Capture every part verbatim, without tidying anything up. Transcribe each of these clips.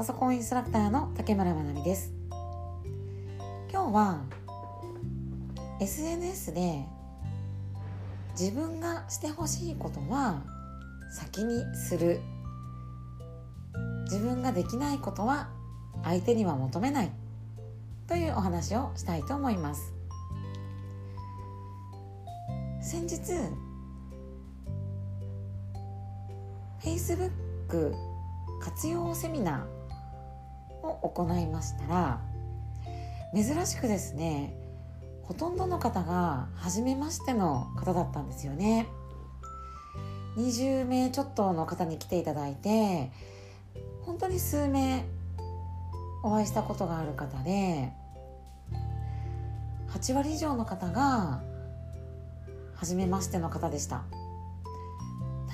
パソコンインストラクターの竹村まなみです。今日は エスエヌエス で自分がしてほしいことは先にする、自分ができないことは相手には求めないというお話をしたいと思います。先日 Facebook 活用セミナーを行いましたら、珍しくですね、ほとんどの方が初めましての方だったんですよね。にじゅうめいちょっとの方に来ていただいて、本当に数名お会いしたことがある方で、はちわり以上の方が初めましての方でした。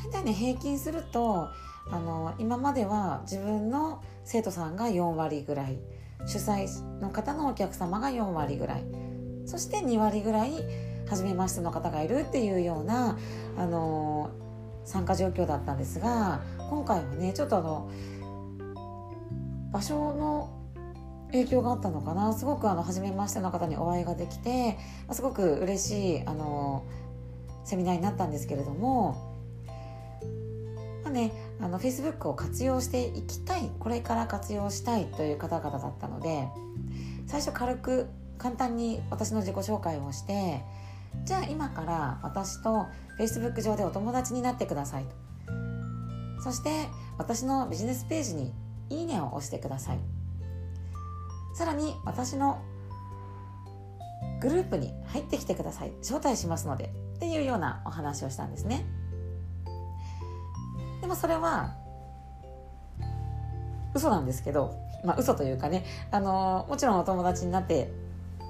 大体ね、平均するとあの今までは自分の生徒さんがよんわりぐらい、主催の方のお客様がよんわりぐらい、そしてにわりぐらい初めましての方がいるっていうようなあの参加状況だったんですが、今回はねちょっとあの場所の影響があったのかな、すごくあの初めましての方にお会いができて、すごく嬉しいあのセミナーになったんですけれども、まあね、あの Facebook を活用していきたい、これから活用したいという方々だったので、最初軽く簡単に私の自己紹介をして、じゃあ今から私と Facebook 上でお友達になってくださいと、そして私のビジネスページにいいねを押してください、さらに私のグループに入ってきてください、招待しますのでっていうようなお話をしたんですね。でもそれは嘘なんですけど、まあ嘘というかね、あのもちろんお友達になって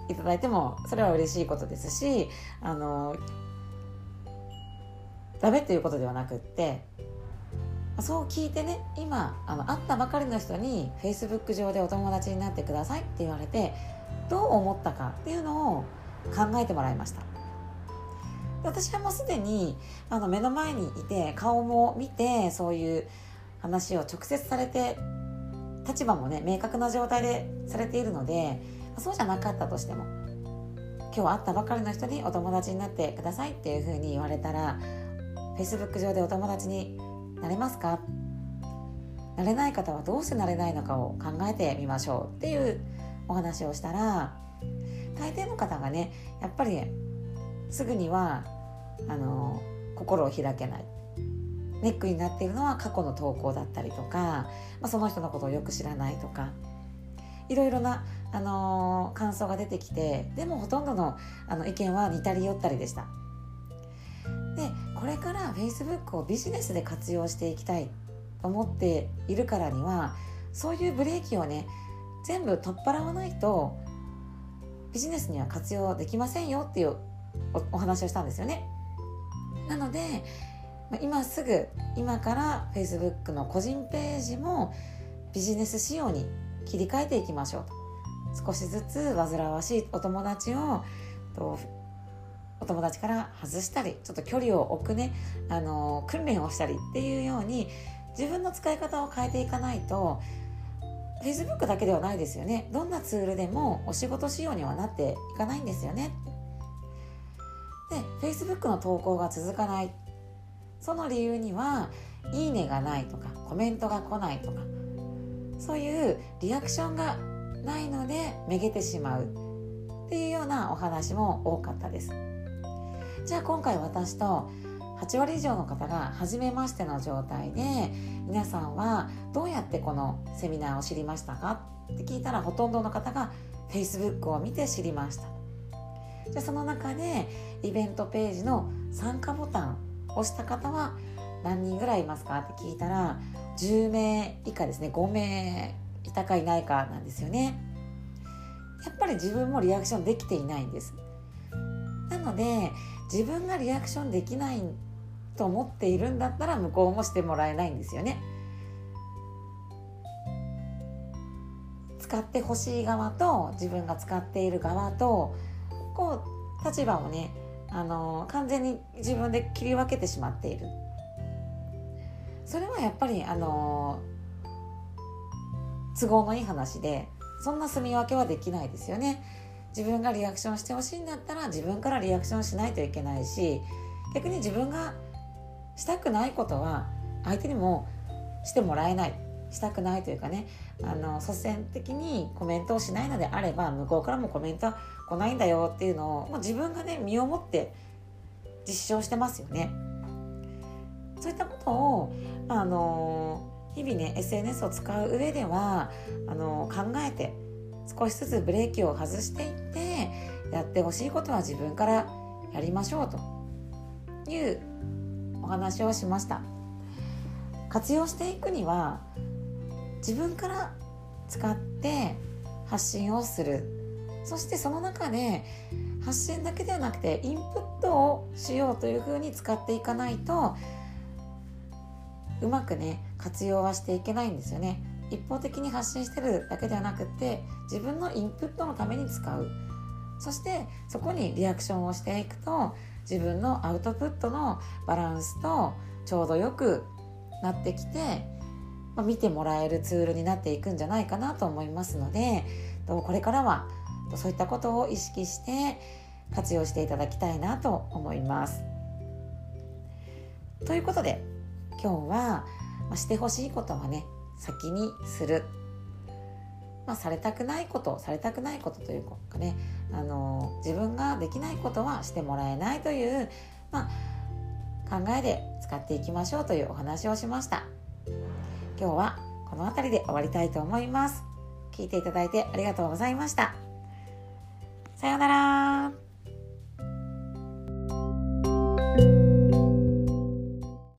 いただいてもそれは嬉しいことですし、あのダメということではなくって、そう聞いてね、今あの会ったばかりの人に Facebook 上でお友達になってくださいって言われてどう思ったかっていうのを考えてもらいました。私はもうすでにあの目の前にいて、顔も見て、そういう話を直接されて、立場もね明確な状態でされているので、そうじゃなかったとしても今日会ったばかりの人にお友達になってくださいっていうふうに言われたら、 Facebook 上でお友達になれますか？なれない方はどうしてなれないのかを考えてみましょうっていうお話をしたら、大抵の方がね、やっぱりすぐにはあの心を開けない、ネックになっているのは過去の投稿だったりとか、まあ、その人のことをよく知らないとか、いろいろな、あのー、感想が出てきて、でもほとんどの、あの意見は似たり寄ったりでした。で、これから Facebook をビジネスで活用していきたいと思っているからには、そういうブレーキをね全部取っ払わないとビジネスには活用できませんよっていう お, お話をしたんですよね。なので今すぐ、今から Facebook の個人ページもビジネス仕様に切り替えていきましょうと、少しずつ煩わしいお友達をとお友達から外したり、ちょっと距離を置くね、あの訓練をしたりっていうように、自分の使い方を変えていかないと、 Facebook だけではないですよね、どんなツールでもお仕事仕様にはなっていかないんですよね。で、 Facebook の投稿が続かない、その理由にはいいねがないとか、コメントが来ないとか、そういうリアクションがないのでめげてしまうっていうようなお話も多かったです。じゃあ今回私とはちわり以上の方が初めましての状態で、皆さんはどうやってこのセミナーを知りましたかって聞いたら、ほとんどの方が Facebook を見て知りました。じゃあその中でイベントページの参加ボタンを押した方は何人ぐらいいますかって聞いたら、じゅうめい以下ですね、ごめいいたかいないかなんですよね。やっぱり自分もリアクションできていないんです。なので自分がリアクションできないと思っているんだったら、向こうもしてもらえないんですよね。使ってほしい側と自分が使っている側と、こう立場をね、あの完全に自分で切り分けてしまっている。それはやっぱりあの都合のいい話で、そんな住み分けはできないですよね。自分がリアクションしてほしいんだったら自分からリアクションしないといけないし、逆に自分がしたくないことは相手にもしてもらえない、したくないというかね、あの率先的にコメントをしないのであれば、向こうからもコメントは来ないんだよっていうのをもう自分がね、身をもって実証してますよね。そういったことをあの日々ね エスエヌエス を使う上ではあの考えて、少しずつブレーキを外していって、やってほしいことは自分からやりましょうというお話をしました。活用していくには自分から使って発信をする、そしてその中で発信だけではなくてインプットをしようというふうに使っていかないと、うまくね活用はしていけないんですよね。一方的に発信してるだけではなくて、自分のインプットのために使う、そしてそこにリアクションをしていくと、自分のアウトプットのバランスとちょうどよくなってきて、まあ、見てもらえるツールになっていくんじゃないかなと思いますので、これからはそういったことを意識して活用していただきたいなと思います。ということで今日は、まあ、してほしいことはね先にする、まあ、されたくないことされたくないことというかね、あの自分ができないことはしてもらえないという、まあ、考えで使っていきましょうというお話をしました。今日はこのあたりで終わりたいと思います。聞いていただいてありがとうございました。さようなら。